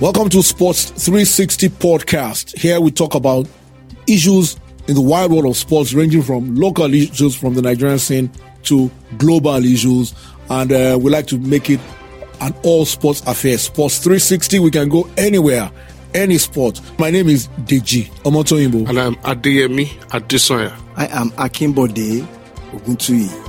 Welcome to Sports 360 Podcast. Here we talk about issues in the wide world of sports, ranging from local issues from the Nigerian scene to global issues. And we like to make it an all sports affair. Sports 360, we can go anywhere, any sport. My name is Deji Omotoyinbo. And I'm Adeyemi Adesoya. I am Akinbode Oguntuyi.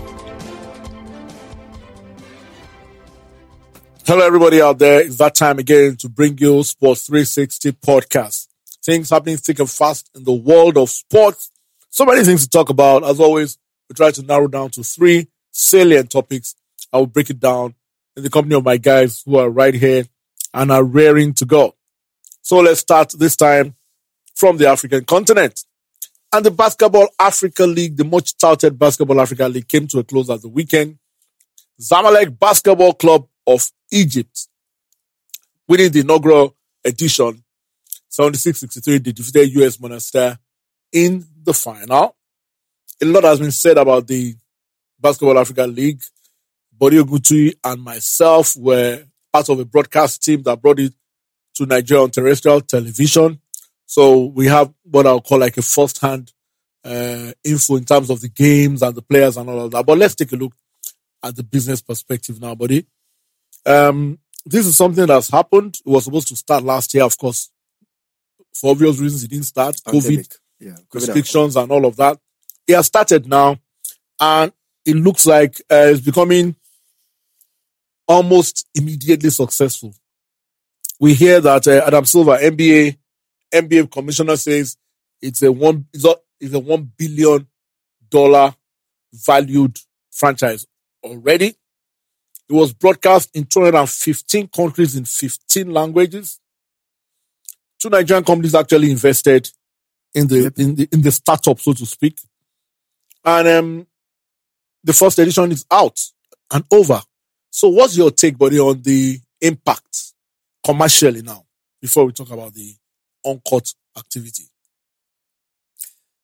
Hello, everybody out there. It's that time again to bring you Sports 360 Podcast. Things happening thick and fast in the world of sports. So many things to talk about. As always, we try to narrow down to three salient topics. I will break it down in the company of my guys who are right here and are raring to go. So let's start this time from the African continent. And the Basketball Africa League, the much-touted Basketball Africa League, came to a close at the weekend. Zamalek Basketball Club of Egypt, winning the inaugural edition, 76-63, they defeated US Monastir in the final. A lot has been said about the Basketball Africa League. Akinbode Oguntuyi and myself were part of a broadcast team that brought it to Nigeria on terrestrial television. So we have what I'll call like a first-hand info in terms of the games and the players and all of that. But let's take a look at the business perspective now, buddy. This is something that's happened. It was supposed to start last year, of course. For obvious reasons, it didn't start. COVID restrictions and all of that. It has started now, and it looks like it's becoming almost immediately successful. We hear that Adam Silver, NBA commissioner, says it's a $1 billion valued franchise already. It was broadcast in 215 countries in 15 languages. Two Nigerian companies actually invested in the startup, so to speak. And the first edition is out and over. So what's your take, buddy, on the impact commercially now, before we talk about the on-court activity?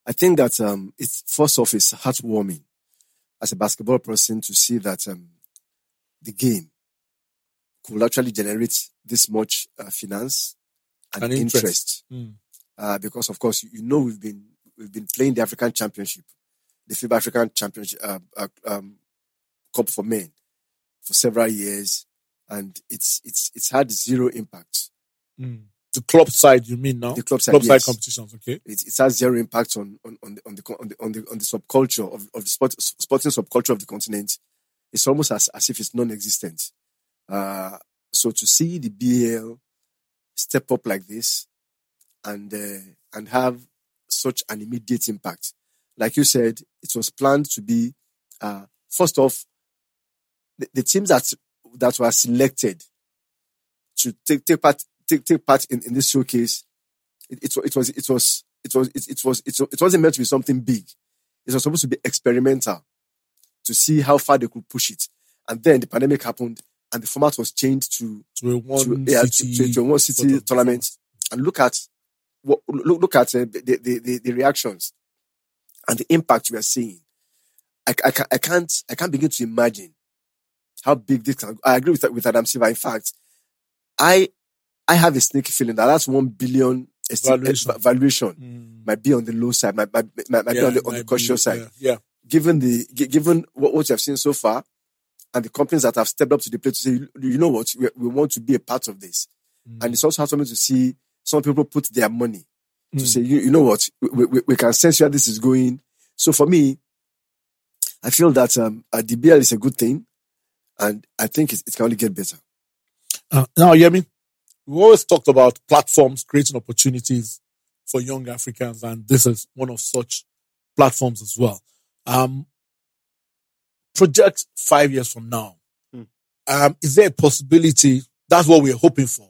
I think that it's, first off, it's heartwarming as a basketball person to see that the game could actually generate this much finance and interest. Because, of course, you know, we've been playing the African Championship, the FIBA African Championship Cup for men for several years, and it's had zero impact. The club side, you mean now? The club side, yes. Competitions, okay. It has zero impact on the subculture of the sporting subculture of the continent. It's almost as if it's non-existent. So to see the BAL step up like this and have such an immediate impact. Like you said, it was planned to be, first off, the teams that were selected to take part in this showcase, it wasn't meant to be something big. It was supposed to be experimental, to see how far they could push it. And then the pandemic happened and the format was changed to a one-city sort of tournament. And look at the reactions and the impact we are seeing. I can't begin to imagine how big this can. I agree with Adam Silver. In fact, I have a sneaky feeling that's $1 billion valuation might be on the low side, might be on the cautious side. Yeah. Given what you have seen so far, and the companies that have stepped up to the plate to say, you know what, we want to be a part of this. And it's also happening to see some people put their money to say, you know what, we can sense where this is going. So for me, I feel that the BL is a good thing, and I think it can only get better. Now, you hear me? We always talked about platforms creating opportunities for young Africans, and this is one of such platforms as well. Project 5 years from now, is there a possibility? That's what we're hoping for.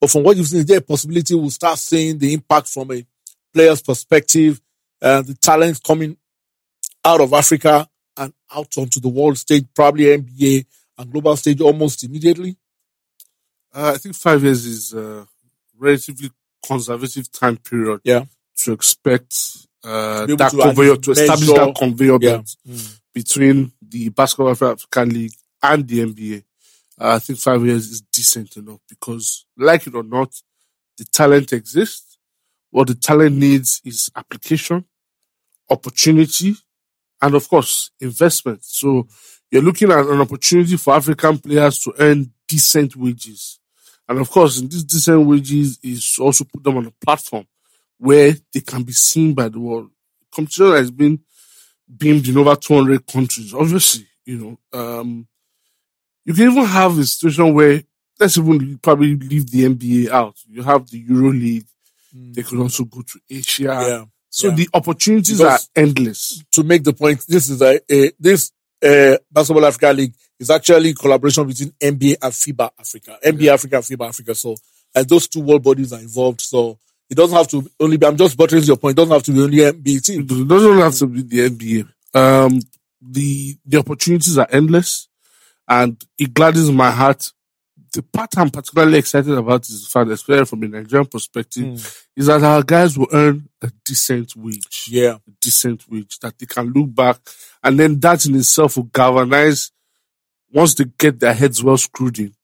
But from what you've seen, is there a possibility we'll start seeing the impact from a player's perspective, the talent coming out of Africa and out onto the world stage, probably NBA and global stage almost immediately? I think 5 years is a relatively conservative time period to expect to establish that conveyor belt between the Basketball African League and the NBA. I think 5 years is decent enough because, like it or not, the talent exists. What the talent needs is application, opportunity, and of course, investment. So you're looking at an opportunity for African players to earn decent wages. And of course, in these decent wages is also put them on a platform where they can be seen by the world. Competition has been beamed in over 200 countries. Obviously, you can even have a situation where, let's even probably leave the NBA out. You have the Euro League. They could also go to Asia. Yeah. So the opportunities are endless. To make the point, this is this Basketball Africa League is actually a collaboration between NBA and FIBA Africa. NBA Africa and FIBA Africa. So those two world bodies are involved. So it doesn't have to only be, I'm just buttering your point, it doesn't have to be only NBA team. It doesn't have to be the NBA. The opportunities are endless, and it gladdens my heart. The part I'm particularly excited about is the fact, especially from a Nigerian perspective, is that our guys will earn a decent wage. Yeah. A decent wage that they can look back. And then that in itself will galvanize, once they get their heads well screwed in,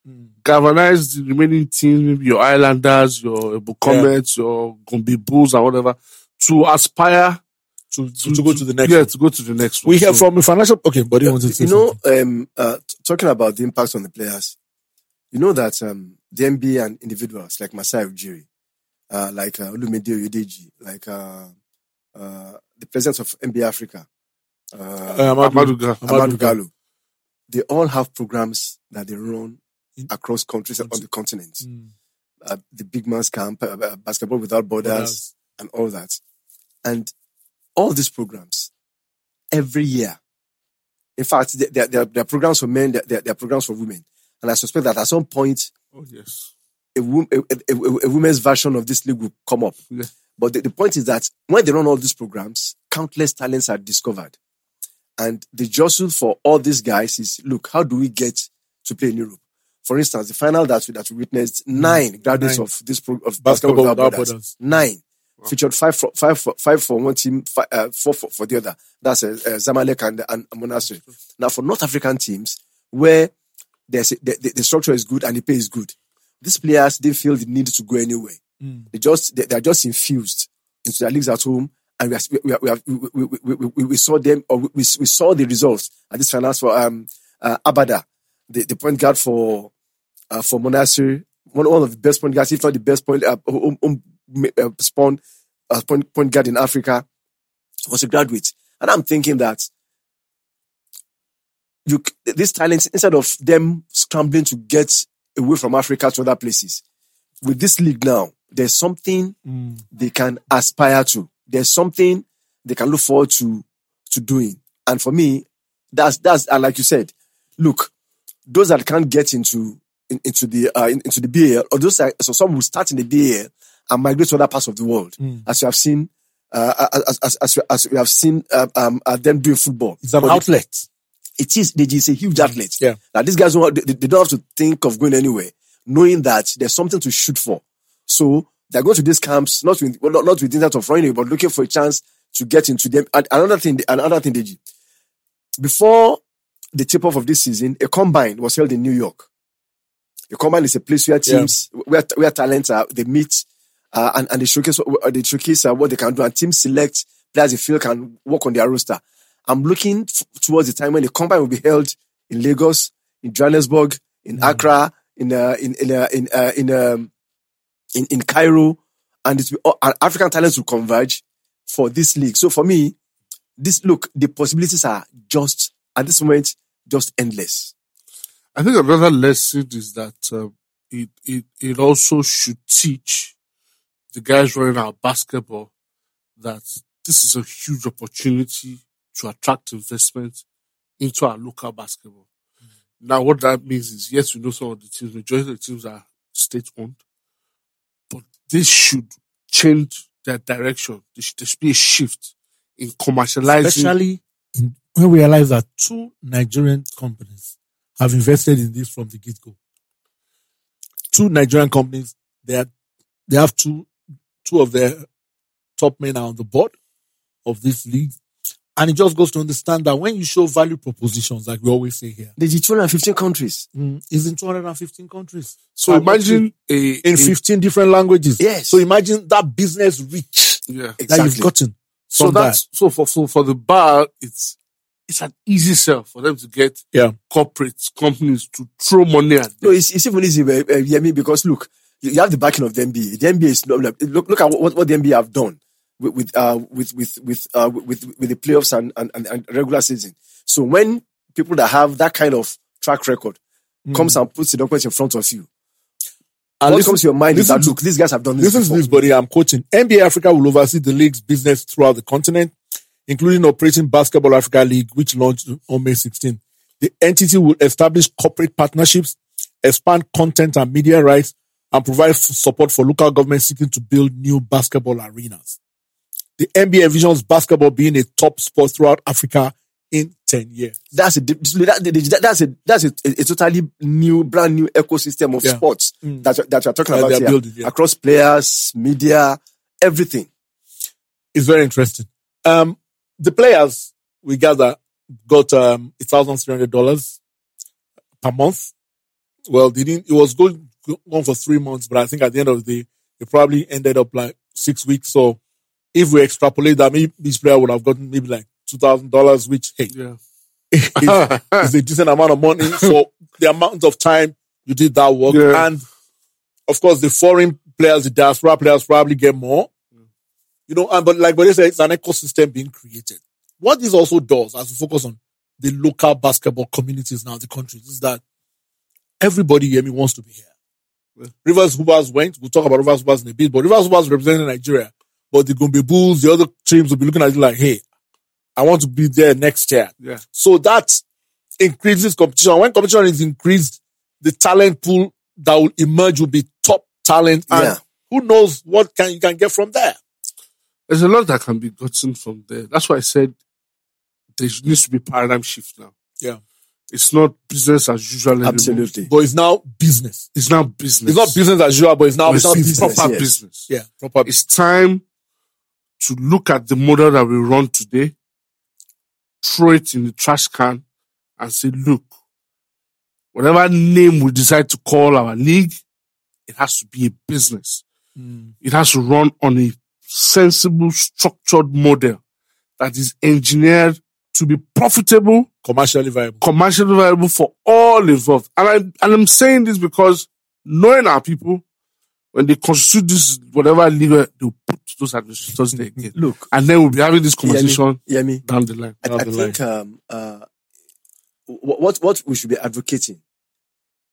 galvanize the remaining teams, maybe your Islanders, your Comets, your Gombe Bulls or whatever, to aspire to go to the next one. Yeah, to go to the next one. We hear from a financial... Okay, but you want to say talking about the impacts on the players, you know that the NBA and individuals like Masai Ujiri, like Olumide Oyedeji, like the president of NBA Africa, Amadou Gallo, they all have programs that they run across countries on the continent. The Big Man's Camp, Basketball Without Borders, and all that. And all these programs, every year, in fact, there are programs for men, there are programs for women. And I suspect that at some point, a women's version of this league will come up. Yeah. But the point is that when they run all these programs, countless talents are discovered. And the jostle for all these guys is, look, how do we get to play in Europe? For instance, the final that we witnessed, 9 graduates of this of Basketball Without Borders. 9. Wow. Featured 5 for one team, 4 for the other. That's Zamalek and Monastir. Now, for North African teams, where the structure is good and the pay is good, these players, they feel the need to go anywhere. They're just infused into their leagues at home, and we saw them, or we saw the results at this finals for Abada, the point guard for Monastir, one of the best point guards, if not the best point guard in Africa, was a graduate. And I'm thinking that these talents, instead of them scrambling to get away from Africa to other places, with this league now, there's something they can aspire to. There's something they can look forward to doing. And for me, that's and like you said, look, those that can't get into the BAL, or those that, so some will start in the BAL and migrate to other parts of the world, as you have seen, as we have seen them doing football. It's an outlet. It is. It's a huge outlet. Yeah. Now, these guys, they don't have to think of going anywhere, knowing that there's something to shoot for. So they're going to these camps, not with the intent of running, but looking for a chance to get into them. And another thing, Deji, before the tip-off of this season, a combine was held in New York. A combine is a place where teams, where talents are, they meet, and they showcase what they can do, and teams select players they feel can work on their roster. I'm looking towards the time when the combine will be held in Lagos, in Johannesburg, in Accra, in Cairo, and African talents will converge for this league. So for me, the possibilities are just at this moment just endless. I think another lesson is that it also should teach the guys running our basketball that this is a huge opportunity to attract investment into our local basketball. Now, what that means is, yes, we know some of the teams, majority of the teams are state-owned, but they should change their direction. There should be a shift in commercializing. Especially when we realize that 2 Nigerian companies have invested in this from the get-go. 2 Nigerian companies, they have two of their top men are on the board of this league. And it just goes to understand that when you show value propositions, like we always say here. There's 215 countries. It's in 215 countries. So imagine... in 15 different languages. Yes. So imagine that business reach that you've gotten. So that's that. So for the bar, it's an easy sell for them to get corporate companies to throw money at them. No, it's even easy, because look, you have the backing of the NBA. The NBA is look at what the NBA have done with the playoffs and regular season. So when people that have that kind of track record comes and puts the documents in front of you, and what comes to your mind is that, look, these guys have done this before. Listen to this, buddy, I'm quoting. NBA Africa will oversee the league's business throughout the continent, including operating Basketball Africa League, which launched on May 16. The entity will establish corporate partnerships, expand content and media rights, and provide support for local governments seeking to build new basketball arenas. The NBA envisions basketball being a top sport throughout Africa in 10 years. That's a totally new, brand new ecosystem of sports that you're talking about here. Building, across players, media, everything. It's very interesting. The players, we gather, got $1,300 per month. Well, they didn't, it was going on for 3 months, but I think at the end of the day, it probably ended up like 6 weeks. So if we extrapolate that, maybe each player would have gotten maybe like $2,000, which, hey, is a decent amount of money for the amount of time you did that work. Yeah. And, of course, the foreign players, the diaspora players probably get more. Yeah. You know, and, but like what they said, it's an ecosystem being created. What this also does, as we focus on the local basketball communities now, the countries, is that everybody, wants to be here. Yeah. Rivers Hoopers went. We'll talk about Rivers Hoopers in a bit, but Rivers Hoopers represented Nigeria. But the Gombe Bulls, the other teams will be looking at it like, hey, I want to be there next year. Yeah. So that increases competition. When competition is increased, the talent pool that will emerge will be top talent. And who knows what you can get from there. There's a lot that can be gotten from there. That's why I said there needs to be a paradigm shift now. Yeah. It's not business as usual anymore. Absolutely. But it's now business. It's not business as usual, but it's now business. Proper business. Yeah. Proper business. It's time to look at the model that we run today, throw it in the trash can and say, look, whatever name we decide to call our league, it has to be a business. It has to run on a sensible, structured model that is engineered to be profitable, commercially viable for all involved. And I'm saying this because knowing our people, when they constitute this, whatever legal, they'll put those administrators there again. Look. And then we'll be having this conversation down the line. I think what we should be advocating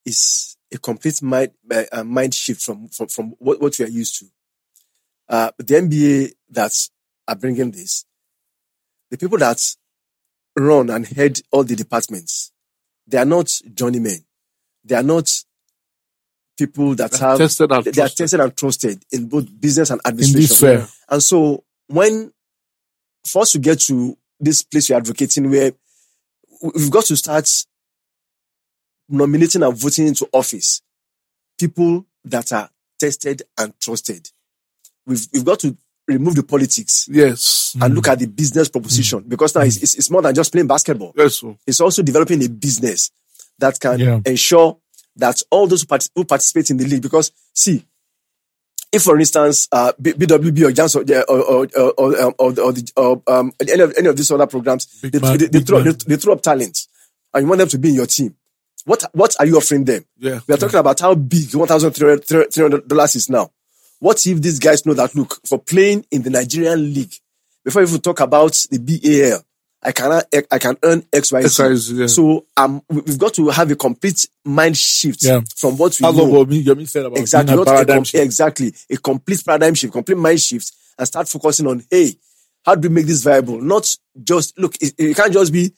is a complete mind shift from what we are used to. The NBA that are bringing this, the people that run and head all the departments, they are not journeymen. They are not people that are tested and trusted in both business and administration. And so when, for us to get to this place you're advocating where we've got to start nominating and voting into office people that are tested and trusted. We've got to remove the politics. Yes. And look at the business proposition. Because now it's more than just playing basketball. Yes, sir. It's also developing a business that can ensure that all those who participate in the league, because see, if for instance BWB or Janssen or any of these other programs, they throw up talent, and you want them to be in your team, what are you offering them? Yeah. We are talking about how big $1,300 is now. What if these guys know that, look, for playing in the Nigerian league, before we even talk about the BAL, I can earn XYZ. So we've got to have a complete mind shift from what we know. Exactly. A complete paradigm shift, complete mind shift, and start focusing on, hey, how do we make this viable? Not just, look, it can't just be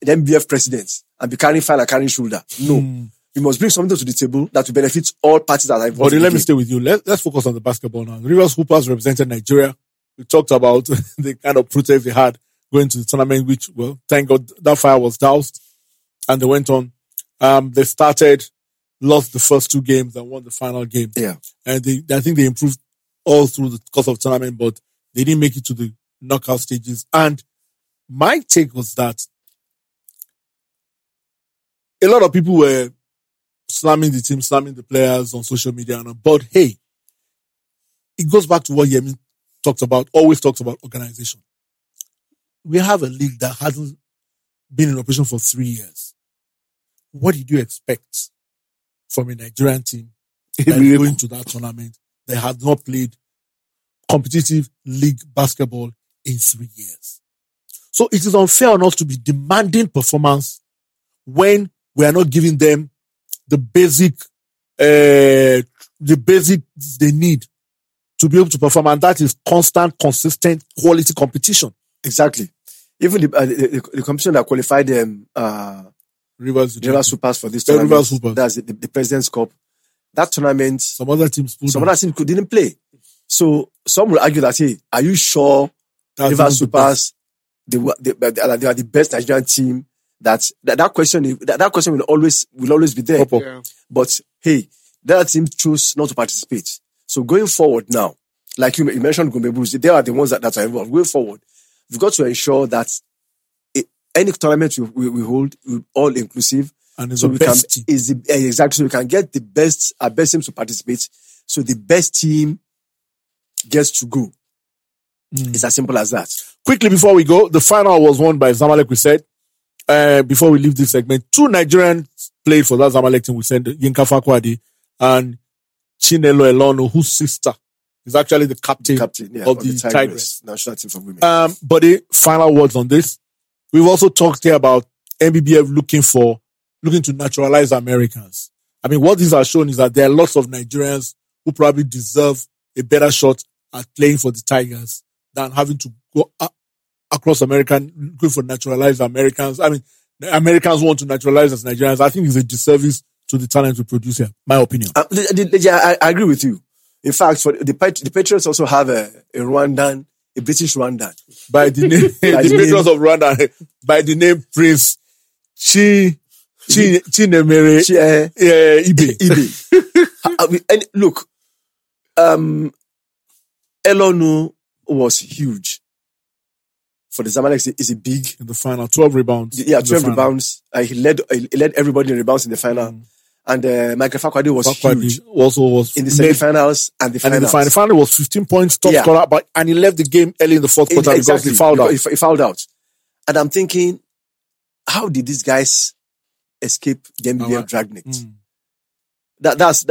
the MBF president and be carrying file and carrying shoulder. No. You must bring something to the table that will benefit all parties that are involved. But let me stay with you. Let's focus on the basketball now. The Rivers Hoopers represented Nigeria. We talked about the kind of protest they had going to the tournament, which, well, thank God that fire was doused and they went on. They started, lost the first two games and won the final game. Yeah. And I think they improved all through the course of the tournament, but they didn't make it to the knockout stages. And my take was that a lot of people were slamming the team, slamming the players on social media. But hey, it goes back to what Yemi talked about, always talked about organization. We have a league that hasn't been in operation for 3 years. What did you expect from a Nigerian team that is going to that tournament that has not played competitive league basketball in 3 years? So it is unfair on us to be demanding performance when we are not giving them the basic they need to be able to perform, and that is constant, consistent, quality competition. Exactly. Even the competition that qualified them, Rivers Hoopers for this tournament. Rivers Hoopers. That's the President's Cup. That tournament, some other teams didn't play. So some will argue that, hey, are you sure Rivers Hoopers, they are the best Nigerian team? That question will always be there. Yeah. But hey, that team chose not to participate. So going forward now, like you mentioned, Gombe Bulls, they are the ones that are involved. Going forward, we've got to ensure that any tournament we hold will all inclusive, and it's so we best can team. Exactly, so we can get our best teams to participate. So the best team gets to go. It's as simple as that. Quickly before we go, the final was won by Zamalek. We said. Before we leave this segment, 2 Nigerians played for that Zamalek team. We send Yinka Fakwadi and Chinelo Elono, whose sister is actually the captain of the Tigress national team for women. But the final words on this, we've also talked here about NBBF looking to naturalize Americans. I mean, what these are showing is that there are lots of Nigerians who probably deserve a better shot at playing for the Tigers than having to go up across America, good for naturalized Americans. I mean, Americans want to naturalize as Nigerians. I think it's a disservice to the talent we produce here. My opinion. I agree with you. In fact, for the Patriots also have a British Rwandan. By the name, Patriots of Rwanda, by the name Prince Chinemere Ibe. And look, Elono was huge. For the Zamalek, is a big in the final 12 rebounds. Yeah, 12 rebounds. He led everybody in rebounds in the final, and Michael Fakwadi was huge. Also was in the semifinals and the finals. And in the final was 15 points, top scorer, and he left the game early in the fourth quarter because he fouled out. He fouled out, and I'm thinking, how did these guys escape the NBA dragnet? That's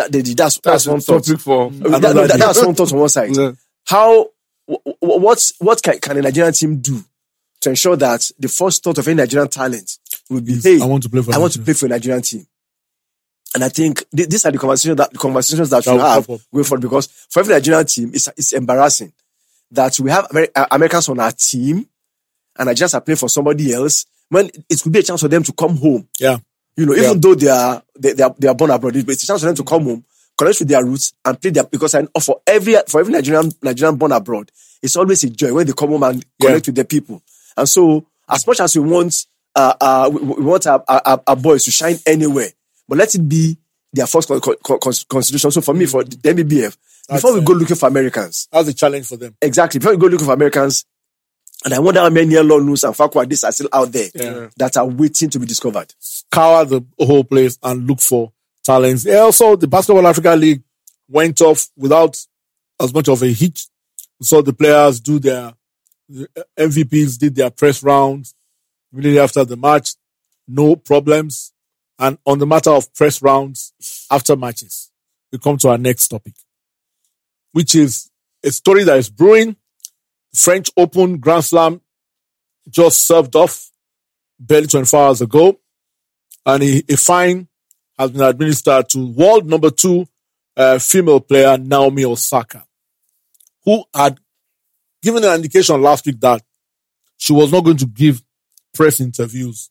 one thought. That's one thought on one side. Yeah. What can a Nigerian team do to ensure that the first thought of any Nigerian talent would be, hey, I want to play for a Nigerian team? And I think these are the conversations that we have going forward, because for every Nigerian team, it's embarrassing that we have Americans on our team and Nigerians are playing for somebody else when it could be a chance for them to come home. Yeah, even though they are born abroad, but it's a chance for them to come home, connect with their roots and play their, because for every Nigerian born abroad, it's always a joy when they come home and connect with their people. And so, as much as we want our boys to shine anywhere, but let it be their first consideration. So for me, for the NBBF, before we go looking for Americans, that's a challenge for them. Exactly. Before we go looking for Americans, and I wonder how many Lonus and Fakwadis are still out there that are waiting to be discovered. Scour the whole place and look for talents. Also, the Basketball Africa League went off without as much of a hitch. We saw the players do their MVPs, did their press rounds immediately after the match. No problems. And on the matter of press rounds after matches, we come to our next topic, which is a story that is brewing. French Open Grand Slam just served off barely 24 hours ago. And a fine has been administered to world number 2 female player Naomi Osaka, who had given an indication last week that she was not going to give press interviews.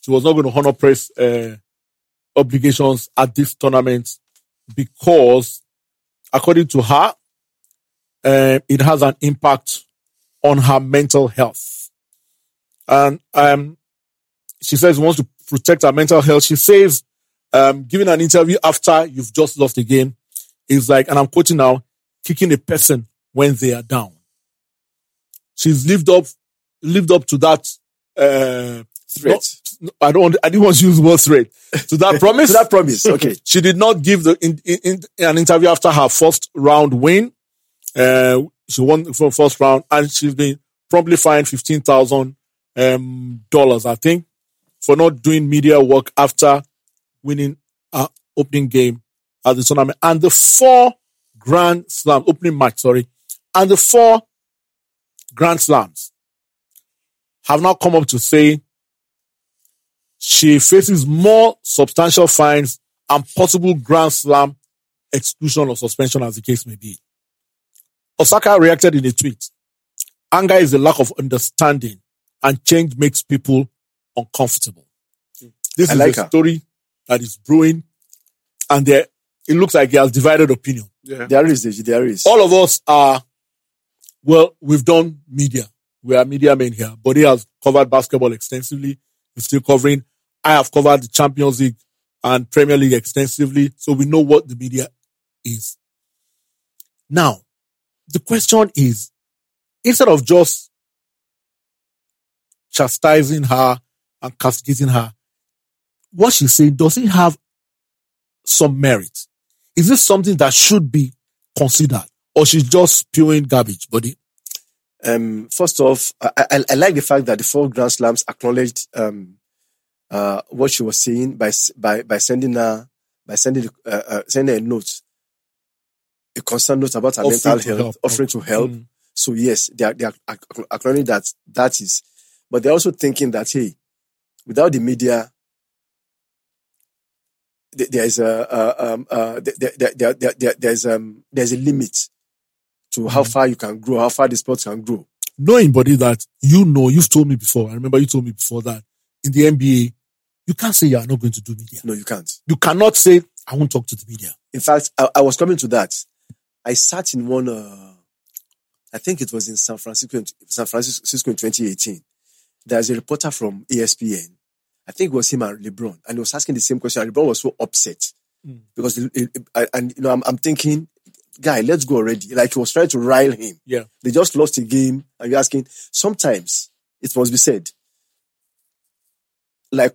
She was not going to honor press obligations at this tournament because, according to her, it has an impact on her mental health. And she says she wants to protect her mental health. She says, giving an interview after you've just lost a game is like, and I'm quoting now, kicking a person when they are down. She's lived up lived up to that threat. No, I didn't want to use the word threat. To that promise. To that promise. Okay. She did not give an interview after her first round win. She won the first round, and she's been probably fined $15,000 dollars, I think, for not doing media work after winning her opening game at the tournament and the four Grand Slams, opening match, sorry, and the four Grand Slams have now come up to say she faces more substantial fines and possible Grand Slam exclusion or suspension, as the case may be. Osaka reacted in a tweet. Anger is a lack of understanding, and change makes people uncomfortable. This is a story that is brewing, and there it looks like there's divided opinion. Yeah. There is. All of us are, well, we've done media. We are media men here. Bode has covered basketball extensively. He's still covering. I have covered the Champions League and Premier League extensively, so we know what the media is. Now, the question is, instead of just chastising her and castigating her, what she's saying, does it have some merit? Is this something that should be considered, or she's just spewing garbage, buddy? First off, I like the fact that the four Grand Slams acknowledged what she was saying by sending her a note, a concerned note about her mental health, offering to help. Mm. So yes, they are acknowledging that is, but they're also thinking that, hey, without the media, there's a limit to how far you can grow, how far the sport can grow. Knowing, buddy, that you've told me before. I remember you told me before that in the NBA, you can't say you are not going to do media. No, you can't. You cannot say I won't talk to the media. In fact, I was coming to that. I sat in one. I think it was in San Francisco in 2018. There's a reporter from ESPN. I think it was him and LeBron, and he was asking the same question. And LeBron was so upset because, I'm thinking, guy, let's go already. Like, he was trying to rile him. Yeah, they just lost a game, and you're asking. Sometimes it must be said. Like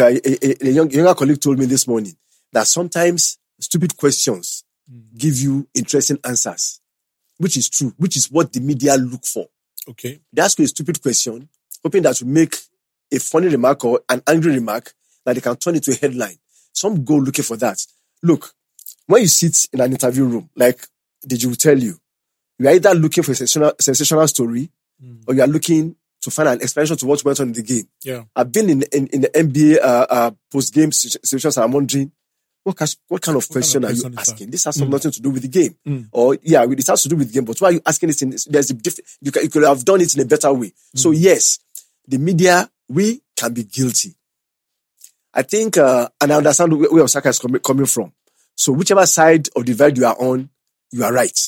a younger colleague told me this morning that sometimes stupid questions give you interesting answers, which is true, which is what the media look for. Okay, they ask you a stupid question, hoping that will make a funny remark or an angry remark that they can turn into a headline. Some go looking for that. Look, when you sit in an interview room, like Deji will tell you, you are either looking for a sensational story or you are looking to find an explanation to what went on in the game. Yeah. I've been in the NBA post-game situations, and I'm wondering, what kind of question are you asking? This has nothing to do with the game. Or, yeah, it has to do with the game, but why are you asking this? You could have done it in a better way. So, yes, the media, we can be guilty. I think, and I understand where Osaka is coming from. So whichever side of the divide you are on, you are right.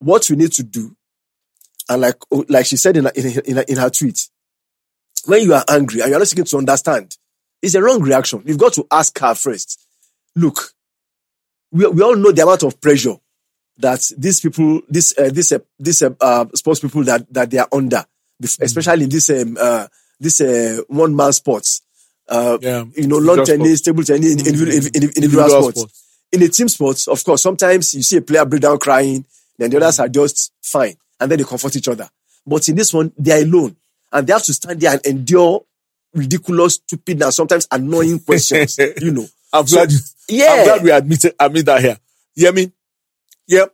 What we need to do, and like she said in her tweet, when you are angry and you are not seeking to understand, it's a wrong reaction. You've got to ask her first. Look, we all know the amount of pressure that these people, these sports people that they are under. Especially in this one-man sports, lawn tennis, table tennis, individual sports. In a team sports, of course, sometimes you see a player break down crying, then the others are just fine, and then they comfort each other. But in this one, they are alone, and they have to stand there and endure ridiculous, stupid, and sometimes annoying questions. I'm glad we admit that here. Yeah, I mean, yep.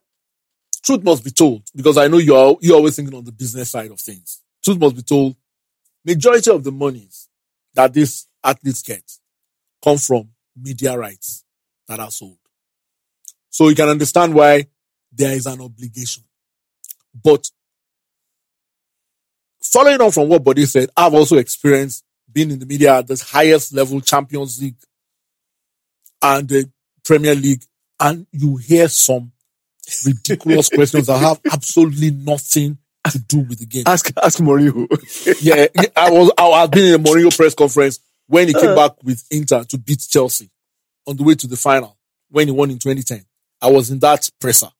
Truth must be told, because I know you're always thinking on the business side of things. Truth must be told, majority of the monies that these athletes get come from media rights that are sold. So you can understand why there is an obligation. But following on from what Bode said, I've also experienced being in the media at the highest level, Champions League and the Premier League, and you hear some ridiculous questions that have absolutely nothing to do with the game. Ask Mourinho. Yeah, I had been in a Mourinho press conference when he came back with Inter to beat Chelsea on the way to the final when he won in 2010. I was in that presser.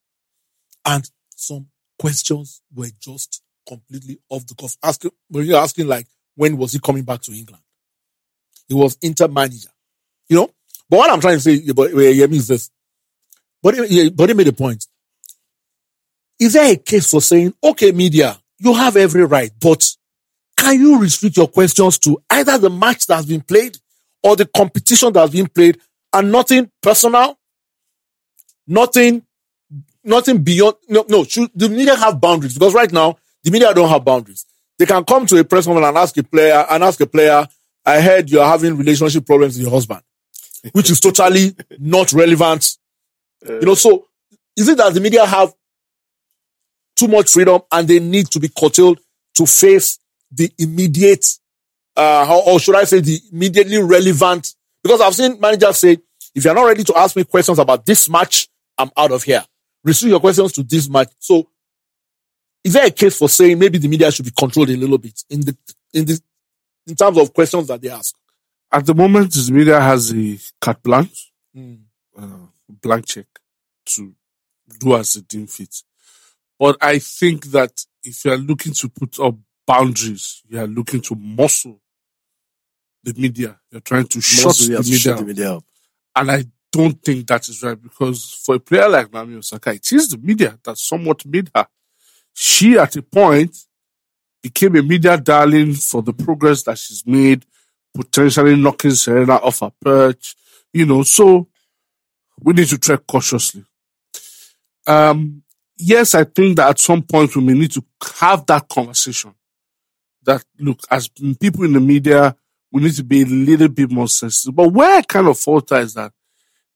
And some questions were just completely off the cuff. Mourinho asking like, when was he coming back to England? He was Inter manager, you know. But what I'm trying to say about Yemi is this. But he made a point. Is there a case for saying, okay, media, you have every right, but can you restrict your questions to either the match that has been played or the competition that has been played, and nothing personal, nothing beyond? No. Should the media have boundaries? Because right now the media don't have boundaries. They can come to a press conference and ask a player, I heard you're having relationship problems with your husband, which is totally not relevant. So is it that the media have too much freedom and they need to be curtailed to face the immediate, or should I say the immediately relevant? Because I've seen managers say, if you're not ready to ask me questions about this match, I'm out of here. Restrict your questions to this match. So is there a case for saying maybe the media should be controlled a little bit in terms of questions that they ask? At the moment, the media has a carte blanche, blank check to do as it deems fit. But I think that if you are looking to put up boundaries, you are looking to muscle the media. You're trying to shut the media up. And I don't think that is right, because for a player like Naomi Osaka, it is the media that somewhat made her. She, at a point, became a media darling for the progress that she's made, potentially knocking Serena off her perch, so we need to tread cautiously. Yes, I think that at some point we may need to have that conversation that, look, as people in the media, we need to be a little bit more sensitive. But where I kind of falter is that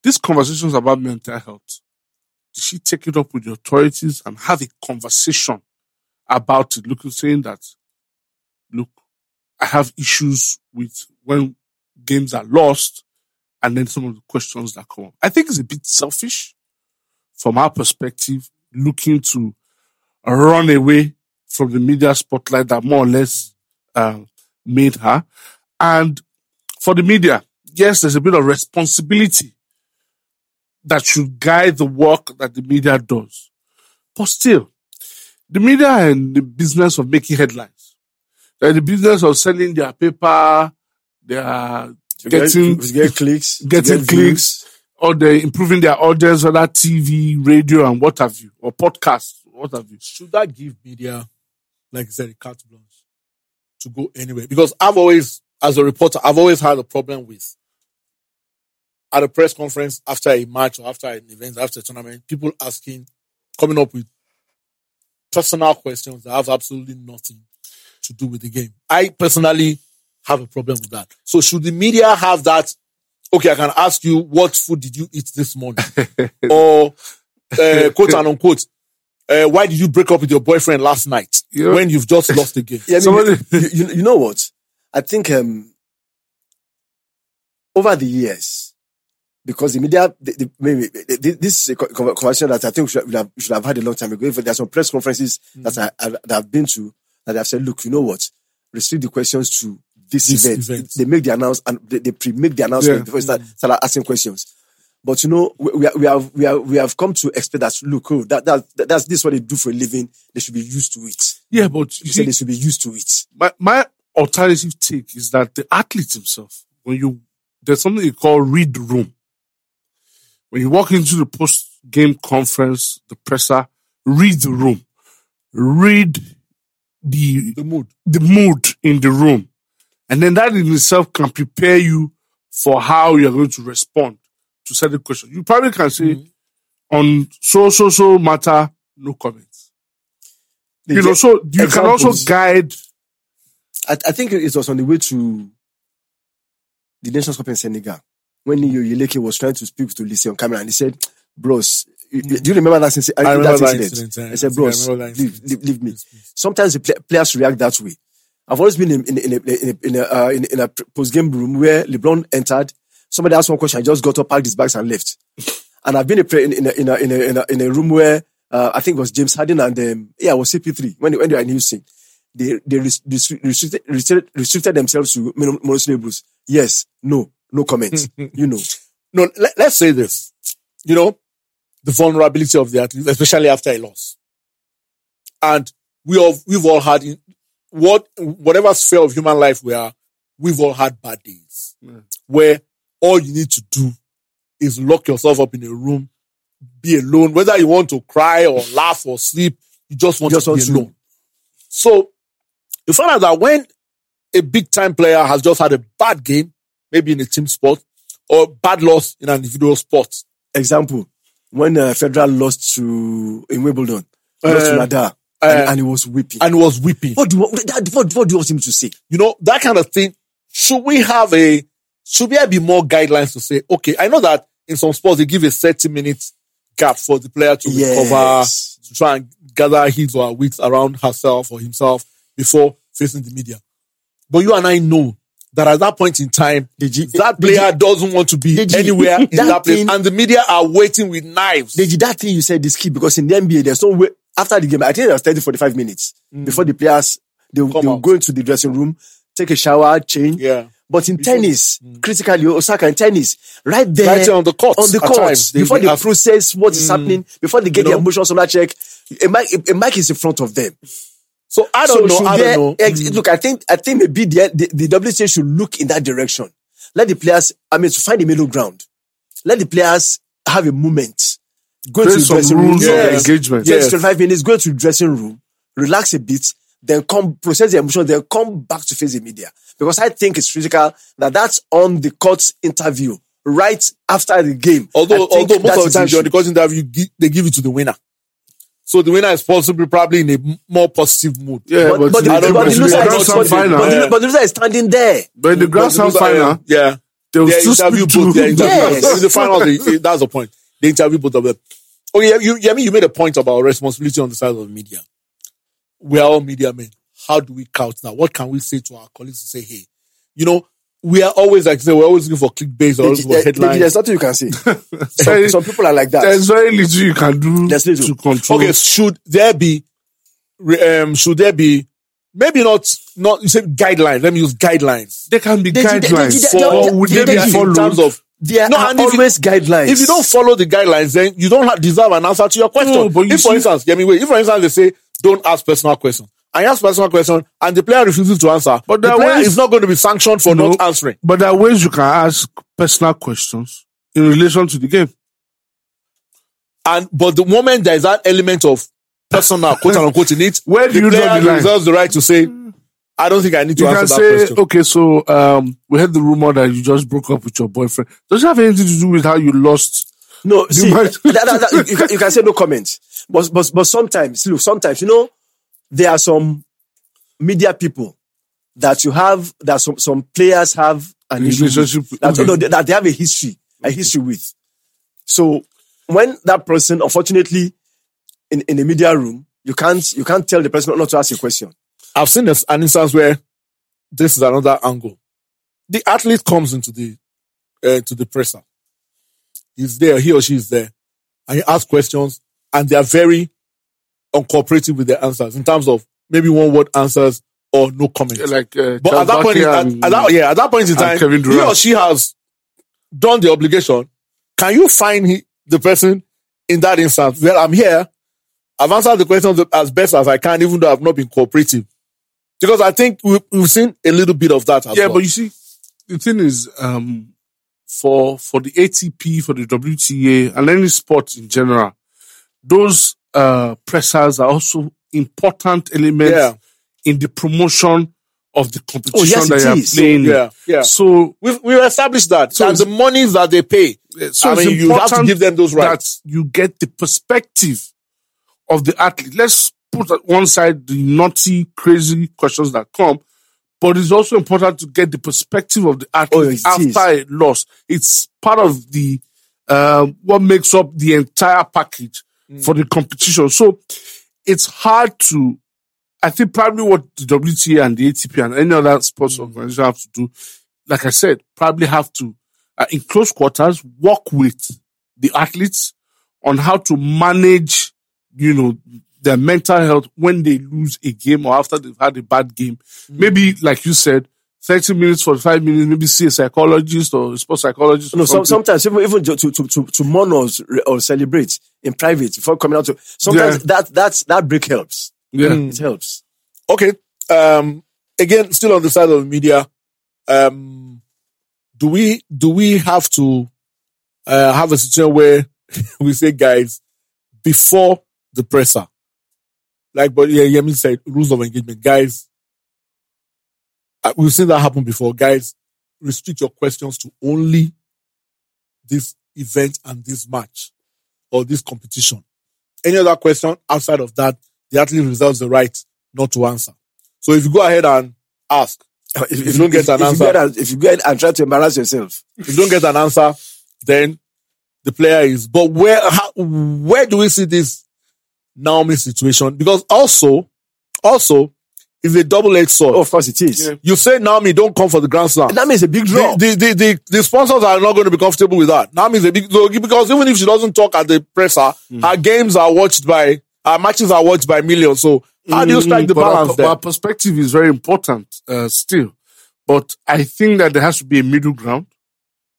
these conversations about mental health, did she take it up with the authorities and have a conversation about it, saying that, look, I have issues with when games are lost, and then some of the questions that come up. I think it's a bit selfish from our perspective, looking to run away from the media spotlight that more or less made her. And for the media, yes, there's a bit of responsibility that should guide the work that the media does. But still, the media are in the business of making headlines. They're in the business of selling their paper, their getting clicks, or they're improving their audience on that TV, radio, and what have you, or podcasts, what have you. Should that give media, like I said, a carte blanche to go anywhere? Because I've always, as a reporter, I've always had a problem with, at a press conference, after a match or after an event, after a tournament, people coming up with personal questions that have absolutely nothing to do with the game. I personally have a problem with that. So should the media have that? Okay, I can ask you, what food did you eat this morning? Or, quote and unquote, why did you break up with your boyfriend last night when you've just lost the game? You know what? I think over the years, because the media, this is a conversation that I think we should have had a long time ago. There are some press conferences that I've been to that I've said, look, you know what? Restrict the questions to this event. They make the announcement and they pre-make the announcement before you start asking questions. But we have come to expect that, look, that's this what they do for a living. They should be used to it. Yeah, but they should be used to it. My alternative take is that the athlete himself, there's something you call read room. When you walk into the post-game conference, the presser, read the room, read the mood in the room. And then that in itself can prepare you for how you're going to respond to certain questions. You probably can say, on so matter, no comments. So you examples. Can also guide. I think it was on the way to the Nations Cup in Senegal when Yeleke was trying to speak to Lise on camera, and he said, bros, do you remember that incident? I remember that incident. I said, bros, leave me. Sometimes the players react that way. I've always been in a post-game room where LeBron entered. Somebody asked one question, I just got up, packed his bags, and left. And I've been in a room where I think it was James Harden and it was CP3 when they were in Houston. They restricted themselves to monosyllables. Yes, no comment. No, let's say this. The vulnerability of the athlete, especially after a loss, and we've all had, whatever sphere of human life we are, we've all had bad days where all you need to do is lock yourself up in a room, be alone. Whether you want to cry or laugh or sleep, you just want to be alone. So you find out that when a big-time player has just had a bad game, maybe in a team sport, or bad loss in an individual sport. Example, when Federer lost to, in Wimbledon, lost to Nadal, and he was weeping. What do you want him to say? You know, that kind of thing. Should there be more guidelines to say, okay, I know that in some sports they give a 30-minute gap for the player to recover, to try and gather his or her wits around herself or himself before facing the media. But you and I know that at that point in time, that player doesn't want to be anywhere in that place. And the media are waiting with knives. That thing you said is key, because in the NBA, there's no way. After the game, I think it was 30-45 minutes before the players, they will go into the dressing room, take a shower, change. Yeah. But in tennis, critically, Osaka in tennis, right there on the court, times, before they process what is happening, before they get the emotions on that check, a mic is in front of them. So I don't know. Look, I think maybe the WTA should look in that direction. Let the players, to find a middle ground. Let the players have a moment. Go to the dressing room. Yes. Engagement. Yes. 25 minutes, go to the dressing room, relax a bit, then come process the emotion, then come back to face the media. Because I think it's critical that's on the court interview right after the game. Although most of the time on the court interview, they give it to the winner. So the winner is probably in a more positive mood. Yeah, but the loser is standing there. But in the Grand Slam final, they'll still interview both. In the final, that's the point. They interview both of them. Okay, you made a point about responsibility on the side of the media. We are all media men. How do we count now? What can we say to our colleagues to say, hey, we are always we're always looking for clickbait or always for headlines. There's nothing you can say. Some people are like that. There's very little you can do to control. Okay, should there be maybe not you say guidelines? Let me use guidelines. There can be guidelines. Guidelines. If you don't follow the guidelines, then you don't deserve an answer to your question. If for instance they say don't ask personal questions. I ask personal question and the player refuses to answer. But the player is not going to be sanctioned for not answering. But there are ways you can ask personal questions in relation to the game. But the moment there is that element of personal, quote unquote, in it, where do the player reserves the right to say, I don't think I need to answer that question. Okay, so we heard the rumor that you just broke up with your boyfriend. Does it have anything to do with how you lost? No, you can say no comment. But sometimes, there are some media people that you have, that some players have an relationship with, that they have a history with. So when that person, unfortunately, in the media room, you can't tell the person not to ask a question. I've seen an instance where this is another angle. The athlete comes into the to the presser. He's there, he or she is there, and he asks questions, and they are very uncooperative with their answers in terms of maybe one word answers or no comments. But at that point in time, he or she has done the obligation. Can you find the person in that instance? Well, I'm here. I've answered the questions as best as I can, even though I've not been cooperative. Because I think we've seen a little bit of that. As well. But you see, the thing is, for the ATP, for the WTA, and any sport in general, those pressers are also important elements in the promotion of the competition that you are playing. So we've established that. So the monies that they pay, you have to give them those rights. That you get the perspective of the athlete. Let's put at one side the naughty, crazy questions that come, but it's also important to get the perspective of the athlete after a loss. It's part of the what makes up the entire package for the competition. So it's hard to, I think probably what the WTA and the ATP and any other sports organization have to do, like I said, probably have to, in close quarters, work with the athletes on how to manage, their mental health when they lose a game or after they've had a bad game. Maybe, like you said, 30 minutes, 45 minutes, maybe see a psychologist or a sports psychologist. Sometimes even to mourn or celebrate in private before coming out. Sometimes that break helps. Yeah. It helps. Okay. Again, still on the side of media, do we have to have a situation where we say, guys, before the presser, like but Yemi said, rules of engagement, guys, we've seen that happen before, guys, restrict your questions to only this event and this match or this competition. Any other question outside of that, the athlete reserves the right not to answer. So if you go ahead and ask, if you don't get an answer, if you go ahead and try to embarrass yourself, if you don't get an answer, then the player is. But where do we see this Naomi situation? Because also, it's a double-edged sword. Oh, of course it is. Yeah. You say Naomi don't come for the Grand Slam. Naomi is a big draw. The sponsors are not going to be comfortable with that. Naomi is a big draw because even if she doesn't talk at the presser, her games are watched by, her matches are watched by millions. So how do you strike the balance there? Our perspective is very important still. But I think that there has to be a middle ground.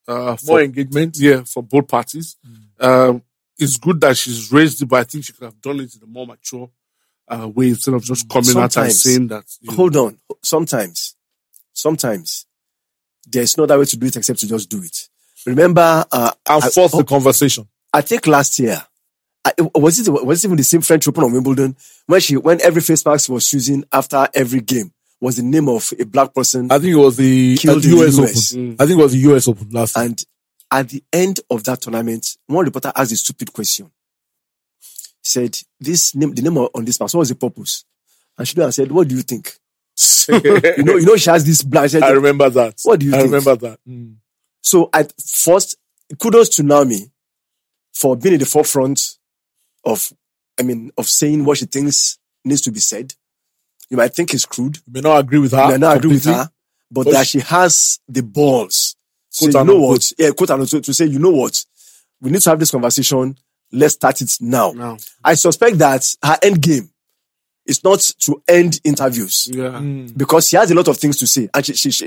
More engagement. Yeah, for both parties. It's good that she's raised it, but I think she could have done it in a more mature way instead of just coming out and saying that. Hold on. Sometimes, there's no other way to do it except to just do it. Remember, force the conversation. I think last year, was it even the same French Open on Wimbledon when every face mask was using after every game was the name of a black person? I think it was the US Open. I think it was the US Open last year. And at the end of that tournament, one reporter asked a stupid question. He said, the name on this mask, what was the purpose? And Shinoda said, what do you think? you know she has this black. I remember that. What do you think? I remember that. So at first, kudos to Naomi for being in the forefront of saying what she thinks needs to be said. You might think it's crude. You may not agree with her. You may not agree with her, but that she has the balls to say, you know what? Yeah, to say, you know what? We need to have this conversation. Let's start it now. I suspect that her end game is not to end interviews because she has a lot of things to say, and she's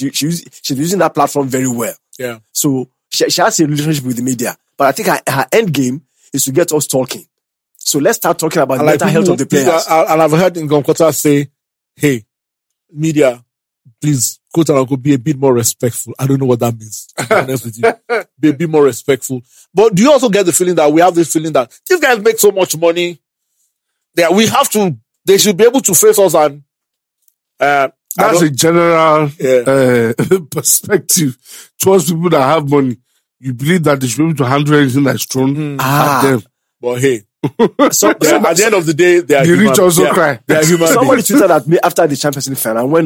using that platform very well. Yeah. So she has a relationship with the media, but I think her end game is to get us talking. So let's start talking about the mental health of the players. And I've heard Ngomkota say, "Hey, media, please, quote unquote, be a bit more respectful." I don't know what that means. To be honest with you. Be a bit more respectful. But do you also get the feeling that we have this feeling that these guys make so much money that they should be able to face us and, that's a general, perspective towards people that have money. You believe that they should be able to handle anything that's thrown at them. But hey. At the end of the day, they are human. The rich also cry. They are human. Somebody tweeted at me after the Champions League final when,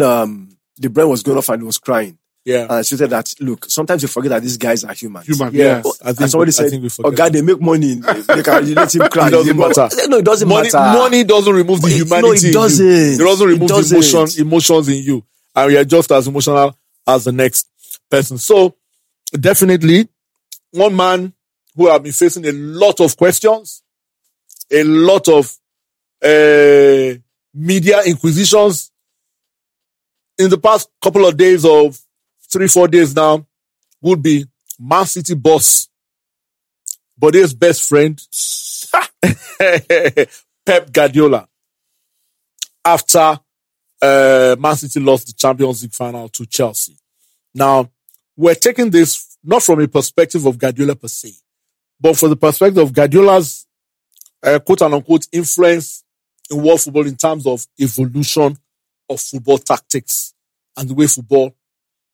the brain was going off and he was crying. Yeah. And she said that, look, sometimes you forget that these guys are humans. Yes. And somebody said, oh, God, they make money. They can let him cry. It doesn't matter. No, it doesn't matter. Money doesn't remove the humanity. No, it doesn't. It doesn't remove the emotions in you. And we are just as emotional as the next person. So, definitely, one man who has been facing a lot of questions, a lot of media inquisitions, in the past couple of days of 3-4 days now would be Man City boss, but his best friend, Pep Guardiola, after Man City lost the Champions League final to Chelsea. Now, we're taking this not from a perspective of Guardiola per se, but from the perspective of Guardiola's quote-unquote influence in world football in terms of evolution of football tactics and the way football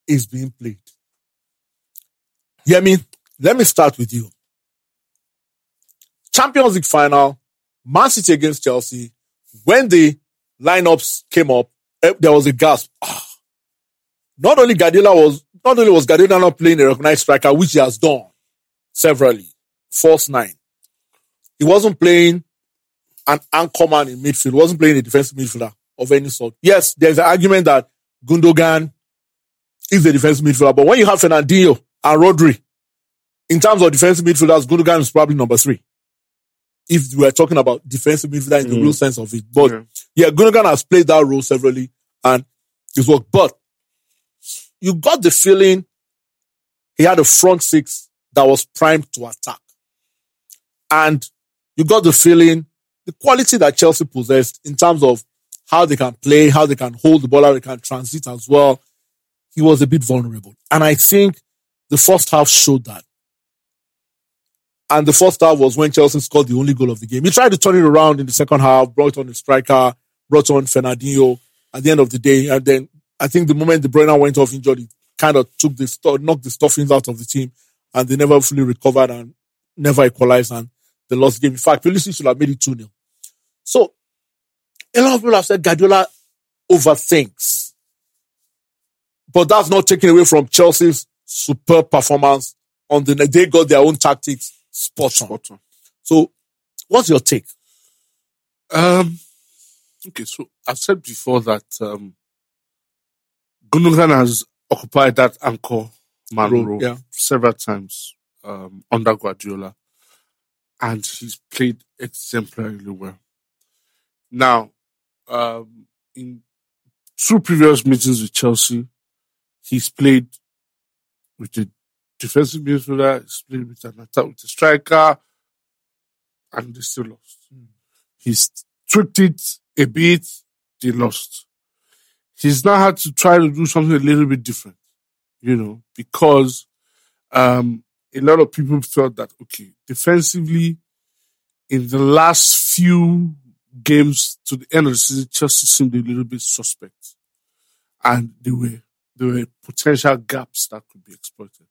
is being played. Yemi, let me start with you. Champions League final, Man City against Chelsea. When the lineups came up, there was a gasp. Not only was Guardiola not playing a recognized striker, which he has done severally, false nine. He wasn't playing an anchor man in midfield. He wasn't playing a defensive midfielder of any sort. Yes, there's an argument that Gundogan is a defensive midfielder, but when you have Fernandinho and Rodri, in terms of defensive midfielders, Gundogan is probably number three. If we're talking about defensive midfielder in the real sense of it. But Gundogan has played that role severally and it's worked. But you got the feeling he had a front six that was primed to attack. And you got the feeling the quality that Chelsea possessed in terms of how they can play, how they can hold the ball, how they can transit as well, he was a bit vulnerable. And I think the first half showed that. And the first half was when Chelsea scored the only goal of the game. He tried to turn it around in the second half, brought on a striker, brought on Fernandinho at the end of the day. And then I think the moment De Bruyne went off injured, he kind of took knocked the stuffings out of the team, and they never fully recovered and never equalized, and they lost the game. In fact, Pulisic should have made it 2-0. So, a lot of people have said Guardiola overthinks. But that's not taken away from Chelsea's superb performance on the night. They got their own tactics spot on. So, what's your take? Okay, so I've said before that Gundogan has occupied that anchor man role several times under Guardiola, and he's played exemplarily well. Now, in two previous meetings with Chelsea, he's played with a defensive midfielder, he's played with an attack with a striker, and they still lost. He's tweaked it a bit, they lost. He's now had to try to do something a little bit different, because a lot of people felt that, defensively, in the last few games to the end of the season, Chelsea seemed a little bit suspect. And there were potential gaps that could be exploited.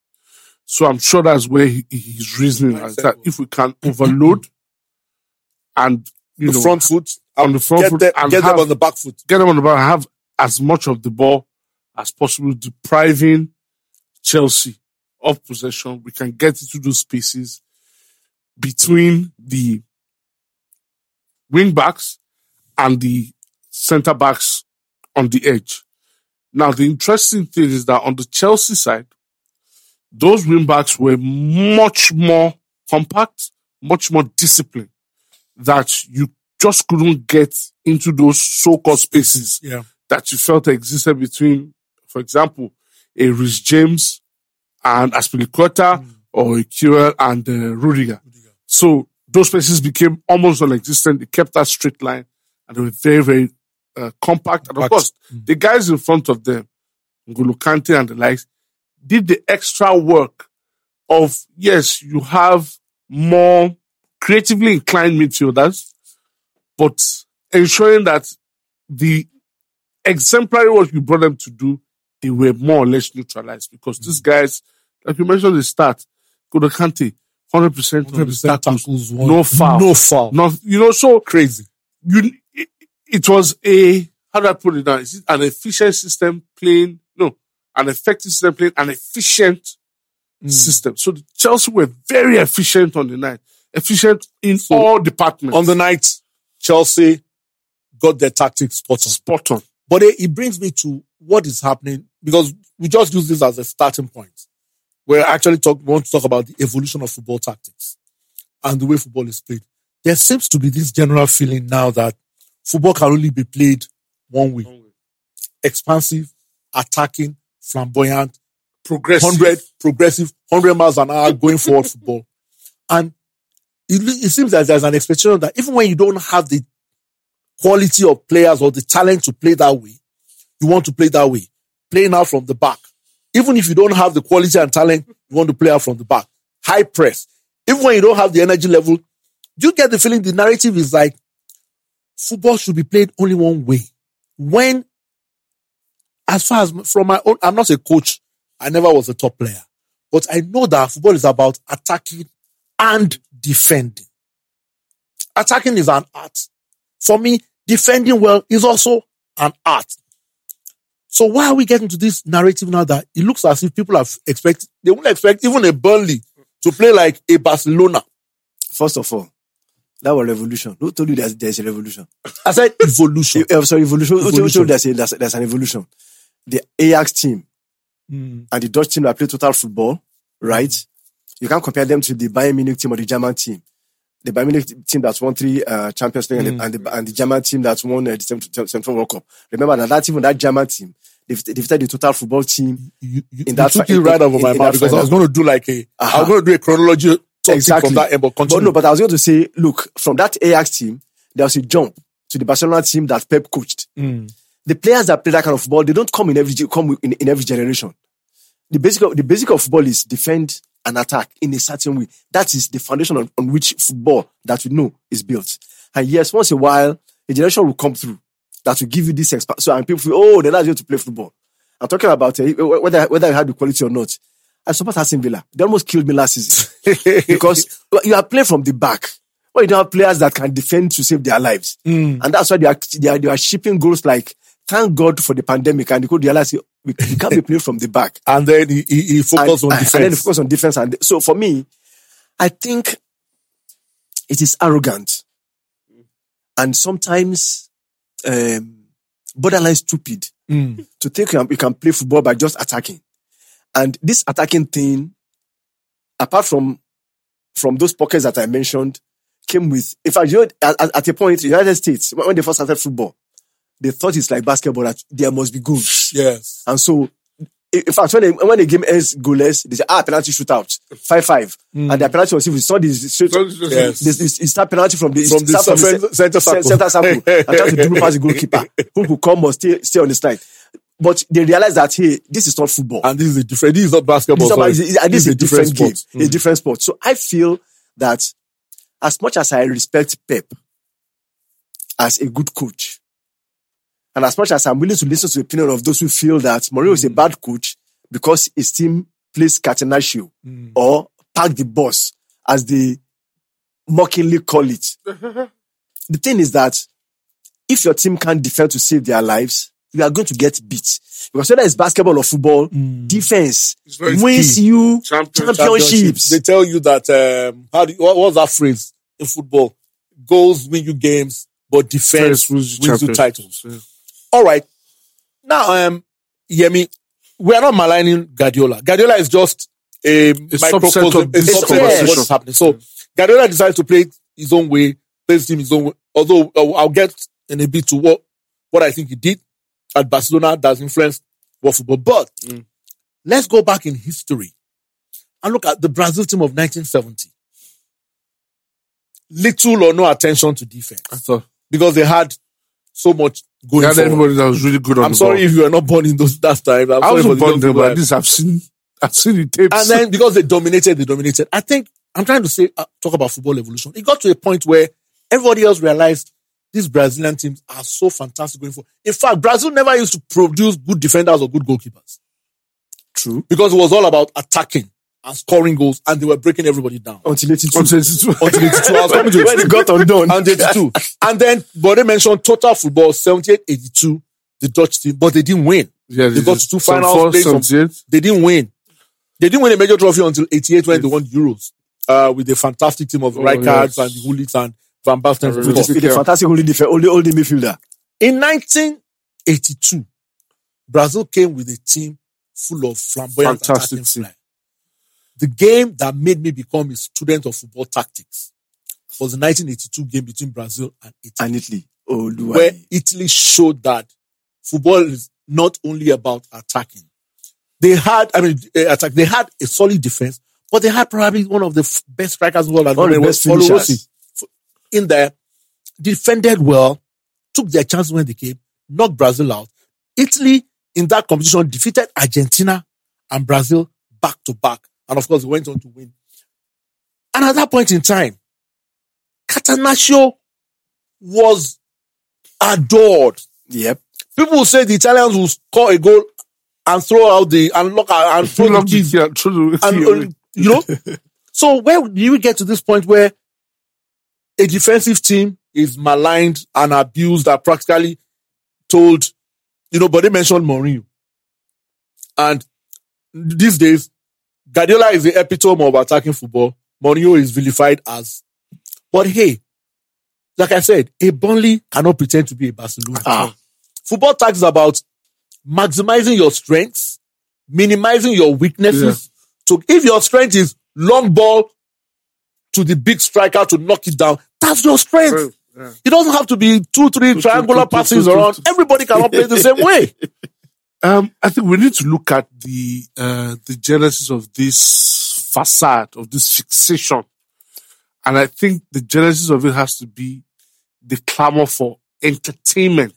So I'm sure that's where he's reasoning is that if we can overload and, the front foot, on the front foot, and get them on the back foot. Get them on the back, have as much of the ball as possible, depriving Chelsea of possession. We can get into those spaces between the wing backs and the centre backs on the edge. Now, the interesting thing is that on the Chelsea side, those wing backs were much more compact, much more disciplined, that you just couldn't get into those so-called spaces that you felt existed between, for example, a Rhys James and Azpilicueta or a Kewell and Rudiger. So those spaces became almost non-existent. They kept that straight line, and they were very, very compact. And of course, the guys in front of them, N'Golo Kanté and the likes, did the extra work of, you have more creatively inclined midfielders, but ensuring that the exemplary work you brought them to do, they were more or less neutralized. Because these guys, like you mentioned at the start, N'Golo Kanté, 100% tackles, no foul. So crazy. It was a, how do I put it now? Is it an efficient system playing? No, an effective system playing an efficient system. So the Chelsea were very efficient on the night. Efficient in all departments. On the night, Chelsea got their tactics spot on. But it brings me to what is happening, because we just use this as a starting point. We're actually want to talk about the evolution of football tactics and the way football is played. There seems to be this general feeling now that football can only be played one way. Expansive, attacking, flamboyant, progressive, 100 miles an hour going forward football. And it seems that there's an expectation that even when you don't have the quality of players or the talent to play that way, you want to play that way. Playing out from the back. Even if you don't have the quality and talent, you want to play out from the back. High press. Even when you don't have the energy level, do you get the feeling the narrative is like football should be played only one way? When, as far as from my own, I'm not a coach. I never was a top player. But I know that football is about attacking and defending. Attacking is an art. For me, defending well is also an art. So why are we getting to this narrative now that it looks as if people have expected, they won't expect even a Burnley to play like a Barcelona? First of all, that was revolution. Who told you there's a revolution? I said evolution. Evolution. Who told you there's an evolution? The Ajax team and the Dutch team that play total football, right? You can't compare them to the Bayern Munich team or the German team. The Bayern Munich team that won 3 Champions League and the German team that won the Central World Cup. Remember that even that German team, they defeated the total football team. You took it right over my mouth because I was going to do I was going to do a chronology topic from that. But I was going to say, look, from that Ajax team, there was a jump to the Barcelona team that Pep coached. Mm. The players that play that kind of football, they don't come in every generation. The basic of football is defend and attack in a certain way. That is the foundation on which football that we know is built. And yes, once in a while, a generation will come through that will give you this experience. So, and people feel, oh, they're not going to play football. I'm talking about whether you had the quality or not. I support Aston Villa. They almost killed me last season because you are playing from the back. Well, you don't have players that can defend to save their lives, and that's why they are shipping goals like, thank God for the pandemic, and they could realize we can't be playing from the back. And then he focused on defense. And then he focused on defense. And so for me, I think it is arrogant and sometimes borderline stupid to think you can play football by just attacking. And this attacking thing, apart from those pockets that I mentioned, came with, in fact, you know, at a point, the United States, when they first started football, they thought it's like basketball, that there must be goals. Yes. And so, in fact, when the game ends goalless, they say, penalty shootout, 5-5. Mm. And their penalty was, if we saw this, start penalty from the center circle, and try to dribble past the goalkeeper, who could come or stay on the slide. But they realize that, hey, this is not football. And this is not basketball. This is a different game, a different sport. So I feel that as much as I respect Pep as a good coach, and as much as I'm willing to listen to the opinion of those who feel that Mourinho is a bad coach because his team plays catenaccio or pack the bus, as they mockingly call it. The thing is that if your team can't defend to save their lives, you are going to get beat. Because whether it's basketball or football, defense wins you championships. They tell you that, what's that phrase in football? Goals win you games, but defense wins you titles. Yeah. All right. Now, Yemi, we are not maligning Guardiola. Guardiola is just a microcosm of this conversation. What's happening. So, Guardiola decides to play his own way, plays him his own way. Although, I'll get in a bit to what I think he did at Barcelona that's influenced world football. But let's go back in history and look at the Brazil team of 1970. Little or no attention to defense. Because they had so much going on. They had everybody that was really good on the ball. I'm sorry if you were not born in that time. I wasn't born there, but at least I've seen the tapes. And then because they dominated. I think, I'm trying to say, talk about football evolution. It got to a point where everybody else realized these Brazilian teams are so fantastic going forward. In fact, Brazil never used to produce good defenders or good goalkeepers. True. Because it was all about attacking and scoring goals, and they were breaking everybody down. Until 82. Until 82. I was coming to when it got undone. And 82. And then, but they mentioned total football, 78, 82, the Dutch team, but they didn't win. Yeah, they got to two finals. They didn't win. They didn't win a major trophy until 88 when they won Euros, with a fantastic team of Rijkaards and the Huliks and Van Basten. The fantastic only midfielder. In 1982, Brazil came with a team full of flamboyant attacking flair. The game that made me become a student of football tactics was the 1982 game between Brazil and Italy. Where Italy showed that football is not only about attacking. They had a solid defense, but they had probably one of the best strikers in the world. One of the best finishers. In there, defended well, took their chances when they came, knocked Brazil out. Italy, in that competition, defeated Argentina and Brazil back to back. And of course, they went on to win. And at that point in time, catenaccio was adored. Yep. People will say the Italians will score a goal and throw out the, and lock out, and throw the keys. You know? So where do we get to this point where a defensive team is maligned and abused and practically told, but they mentioned Mourinho. And these days, Guardiola is the epitome of attacking football. Mourinho is vilified as. But hey, like I said, a Burnley cannot pretend to be a Barcelona. Football talks is about maximizing your strengths, minimizing your weaknesses. Yeah. So if your strength is long ball to the big striker to knock it down, that's your strength. Yeah. It doesn't have to be two, three triangular passes around. Everybody cannot play the same way. I think we need to look at the genesis of this facade, of this fixation. And I think the genesis of it has to be the clamor for entertainment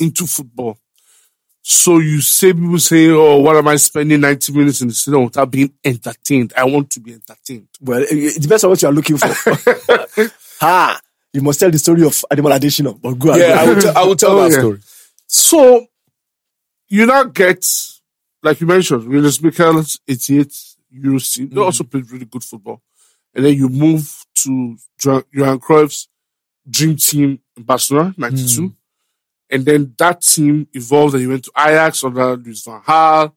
into football. So you say, people say, oh, what am I spending 90 minutes in the stadium without being entertained? I want to be entertained. Well, it depends on what you are looking for. Ha! You must tell the story of Animal Additional. But go ahead. Yeah, I will tell that story. So, you now get, like you mentioned, Realistic Michaels, 88, Eurosy. They also played really good football. And then you move to Johan Cruyff's dream team in Barcelona, 92. And then that team evolved and he went to Ajax under Luis van Gaal.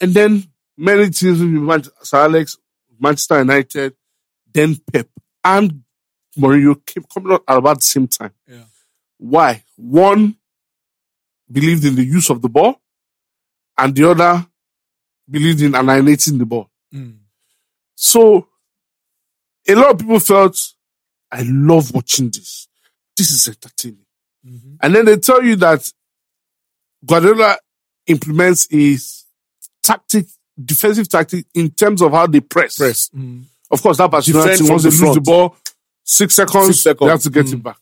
And then many teams with Sir Alex, Manchester United, then Pep and Mourinho kept coming out at about the same time. Yeah. Why? One believed in the use of the ball and the other believed in annihilating the ball. So a lot of people felt, I love watching this. This is entertaining. And then they tell you that Guardiola implements his defensive tactic in terms of how they press. Of course, that Barcelona team, once they lose the ball, 6 seconds, they have to get it back.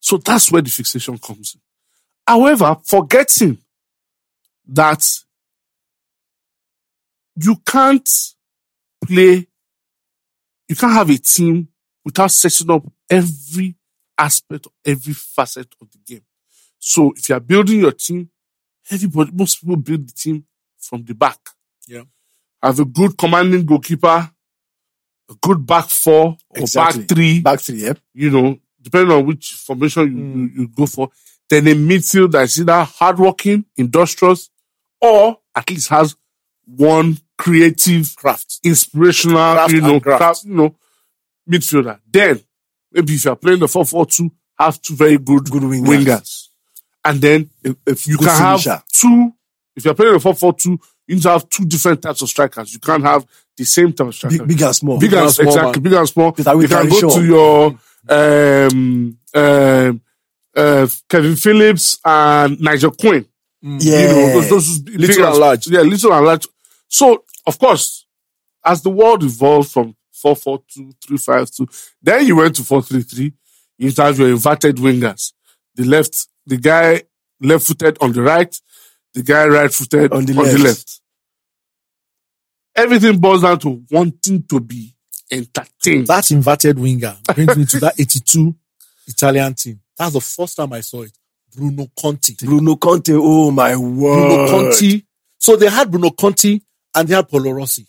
So that's where the fixation comes in. However, forgetting that you can't have a team without setting up every aspect of every facet of the game. So if you are building your team, most people build the team from the back. Yeah. Have a good commanding goalkeeper, a good back four or back three. Yep. You know, depending on which formation you go for. Then a midfield that is either hardworking, industrious, or at least has one creative, inspirational, midfielder. Then maybe if you are playing the 4-4-2, have two very good wingers. And then if you are playing the 4-4-2, you need to have two different types of strikers. You can't have the same type of strikers. Big and small. Big and small. You can go to your Kevin Phillips and Nigel Quinn. Yeah. You know, those little and large. Yeah, little and large. So, of course, as the world evolved from 4-4-2, 3-5-2. Then you went to 4-3-3. You have your inverted wingers. The guy left-footed on the right, the guy right-footed on the left. Everything boils down to wanting to be entertained. That inverted winger brings me to that 82 Italian team. That's the first time I saw it. Bruno Conti. Oh, my word. Bruno Conti. So they had Bruno Conti and they had Paolo Rossi.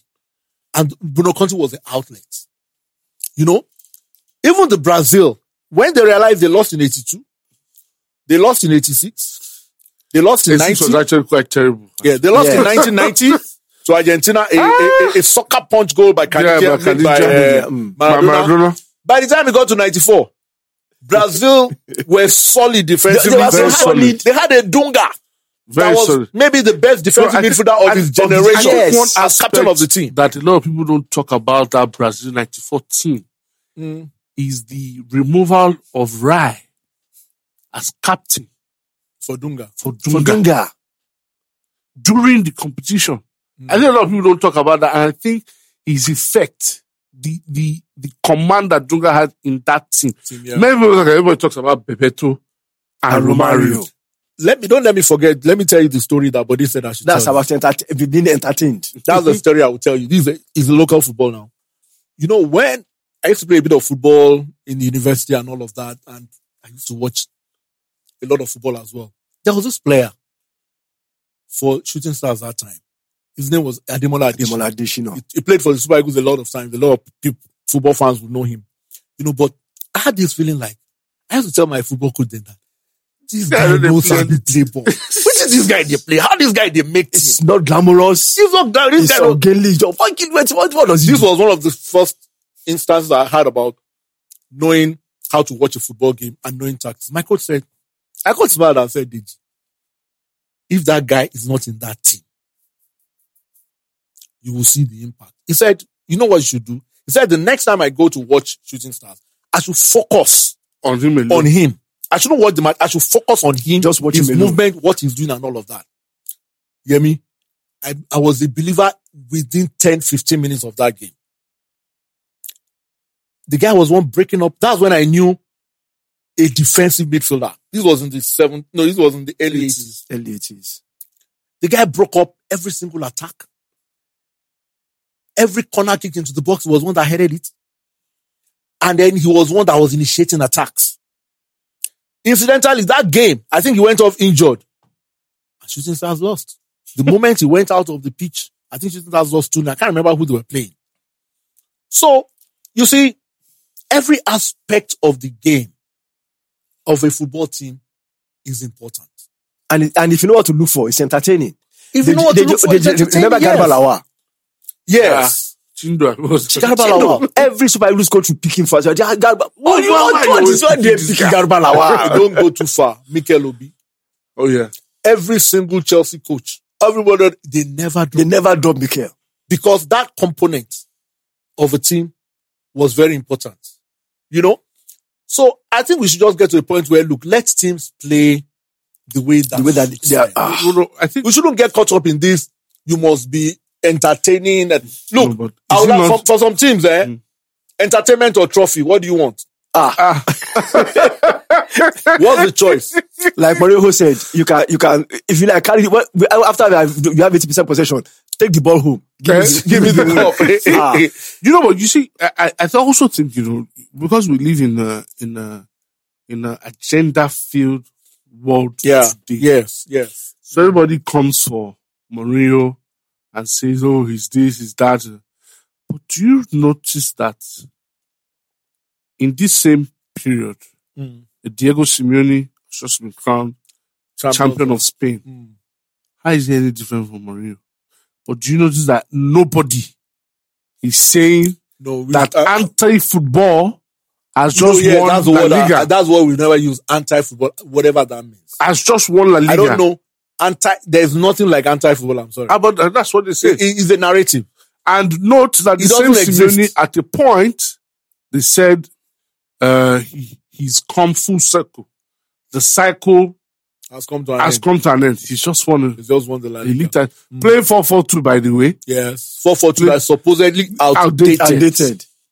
And Bruno Conti was the outlet. You know, even the Brazil, when they realized they lost in 82, they lost in 86, they lost in 90. This was actually quite terrible. Yeah, they lost in 1990 to Argentina, a soccer punch goal by Maradona. By the time it got to 94, Brazil were solid defensively. They had a Dunga. That was maybe the best defensive midfielder of his generation as captain of the team. That a lot of people don't talk about that Brazil 94 team is the removal of Rai as captain for Dunga. During the competition. I think a lot of people don't talk about that. And I think his effect, the command that Dunga had in that team. Yeah. Everybody talks about Bebeto and Romario. Don't let me forget. Let me tell you the story that Bode said I should tell you. That's about being entertained. That's the story I will tell you. This is local football now. You know, when I used to play a bit of football in the university and all of that, and I used to watch a lot of football as well. There was this player for Shooting Stars that time. His name was Ademola Adesina. He played for the Super Eagles a lot of times. A lot of people, football fans would know him. You know, but I had this feeling like, I used to tell my football coach then that this guy knows how to play ball. Which is this guy they play? How this guy they make team? It's not glamorous. It's not glamorous. It's ungainly. This was one of the first instances I had about knowing how to watch a football game and knowing tactics. My coach said, I got smiled and said, Deji, if that guy is not in that team, you will see the impact. He said, you know what you should do? He said, the next time I go to watch Shooting Stars, I should focus on him alone. I shouldn't watch the match. I should focus on him, just watch his movement, what he's doing and all of that. You hear me? I was a believer within 10, 15 minutes of that game. The guy was breaking up. That's when I knew a defensive midfielder. This was in the early 80s. The guy broke up every single attack. Every corner kick into the box was one that headed it. And then he was one that was initiating attacks. Incidentally, that game, I think he went off injured. And Shooting Stars lost. The moment he went out of the pitch, I think Shooting Stars lost 2-0. I can't remember who they were playing. So, you see, every aspect of the game of a football team is important. And if you know what to look for, it's entertaining. If you know what to look for, it's entertaining. Remember Garbalawa? Yes. Chindra. Every Super Eagles coach will pick him first. What is your name? Garbalawa. Don't go too far. Mikel Obi. Oh, yeah. Every single Chelsea coach, everybody, they never drop Mikel. Because that component of a team was very important. You know? So, I think we should just get to a point where, look, let teams play the way that they are. I think we shouldn't get caught up in this. You must be entertaining. And look, no, for some teams, entertainment or trophy, what do you want? What's the choice? Like Mourinho said, you can, if you like, carry after you have 80% possession, take the ball home. Give me the ball. You know what? You see, I also think, you know, because we live in a agenda-filled world today. Yes. So everybody comes for Mourinho and says, oh, he's this, he's that. But do you notice that in this same period, Diego Simeone has just been crowned champion of Spain? How is he any different from Mourinho? But do you notice that nobody is saying that anti-football has just won La Liga? That's what we never use, anti-football, whatever that means. Has just won La Liga. I don't know. There's nothing like anti-football, I'm sorry. But that's what they say. It's a narrative. And note that the same Simeone, at a point, they said he's come full circle. The cycle has come to an end. He's just won the La Liga. Playing 4-4-2, by the way. Yes. 4-4-2 is supposedly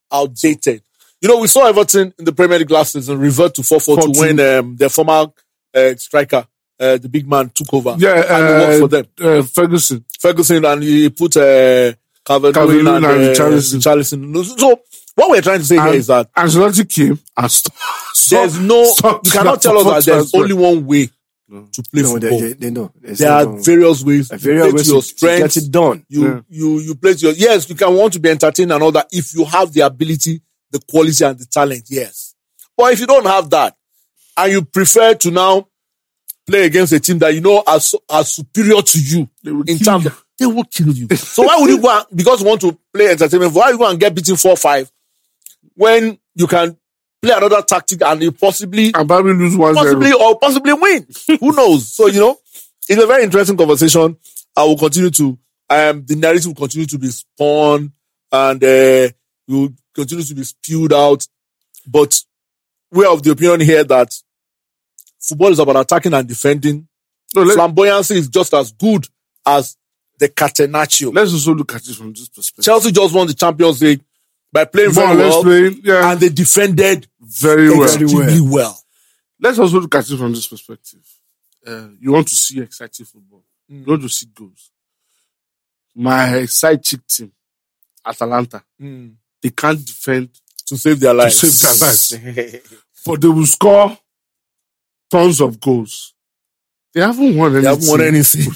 outdated. You know, we saw Everton in the Premier League last season revert to 4-4-2 when their former striker, the big man, took over. Yeah, and it worked for them. Ferguson, and he put Calvert-Lewin and Richarlison. So what we're trying to say here is that Ancelotti came and you cannot tell us that there's only one way to play football. There are various ways. You play to your strength. Get it done. You play to your... Yes, you can want to be entertained and all that if you have the ability, the quality and the talent, yes. But if you don't have that and you prefer to now play against a team that you know are superior to you in terms, they will kill you. So why would you go and, because you want to play entertainment, why you go and get beaten 4-5 when you can play another tactic and you probably lose 1-0. Possibly or possibly win. Who knows? So, you know, it's a very interesting conversation. I will continue to, the narrative will continue to be spawned and will continue to be spewed out. But we're of the opinion here that football is about attacking and defending. Flamboyancy is just as good as the catenaccio. Let's also look at it from this perspective. Chelsea just won the Champions League by playing very well, and they defended very well. Let's also look at it from this perspective. You want to see exciting football. You want to see goals. My side chick team, Atalanta, they can't defend to save their lives. But they will score tons of goals. They haven't won anything.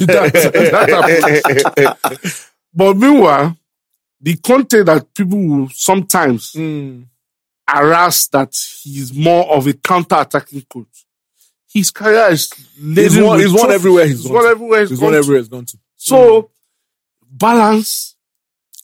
But meanwhile, the Conte that people will sometimes harass that he's more of a counter-attacking coach. His career is... He's won everywhere he's gone to. So, balance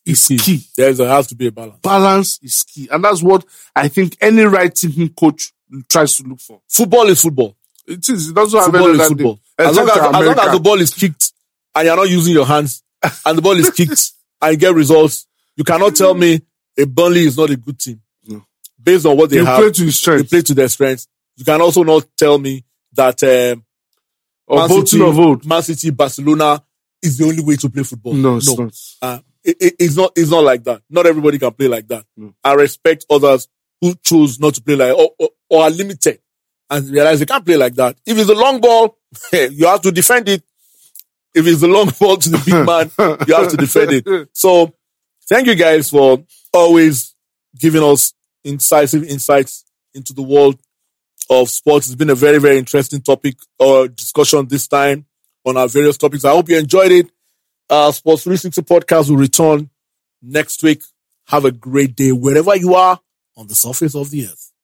is key. There has to be a balance. Balance is key. And that's what I think any right-thinking coach tries to look for. Football is football. It is. It doesn't have any other thing. As long as the ball is kicked and you're not using your hands and the ball is kicked and you get results, you cannot tell me a Burnley is not a good team. No. Based on what they have. They play to their strengths. You can also not tell me that Man City, Barcelona is the only way to play football. No, it's not. It's not like that. Not everybody can play like that. No. I respect others who choose not to play like or are limited and realize they can't play like that. If it's a long ball, you have to defend it. If it's a long ball to the big man, you have to defend it. So thank you guys for always giving us incisive insights into the world of sports. It's been a very, very interesting topic or discussion this time on our various topics. I hope you enjoyed it. Sports 360 Podcast will return next week. Have a great day wherever you are on the surface of the earth.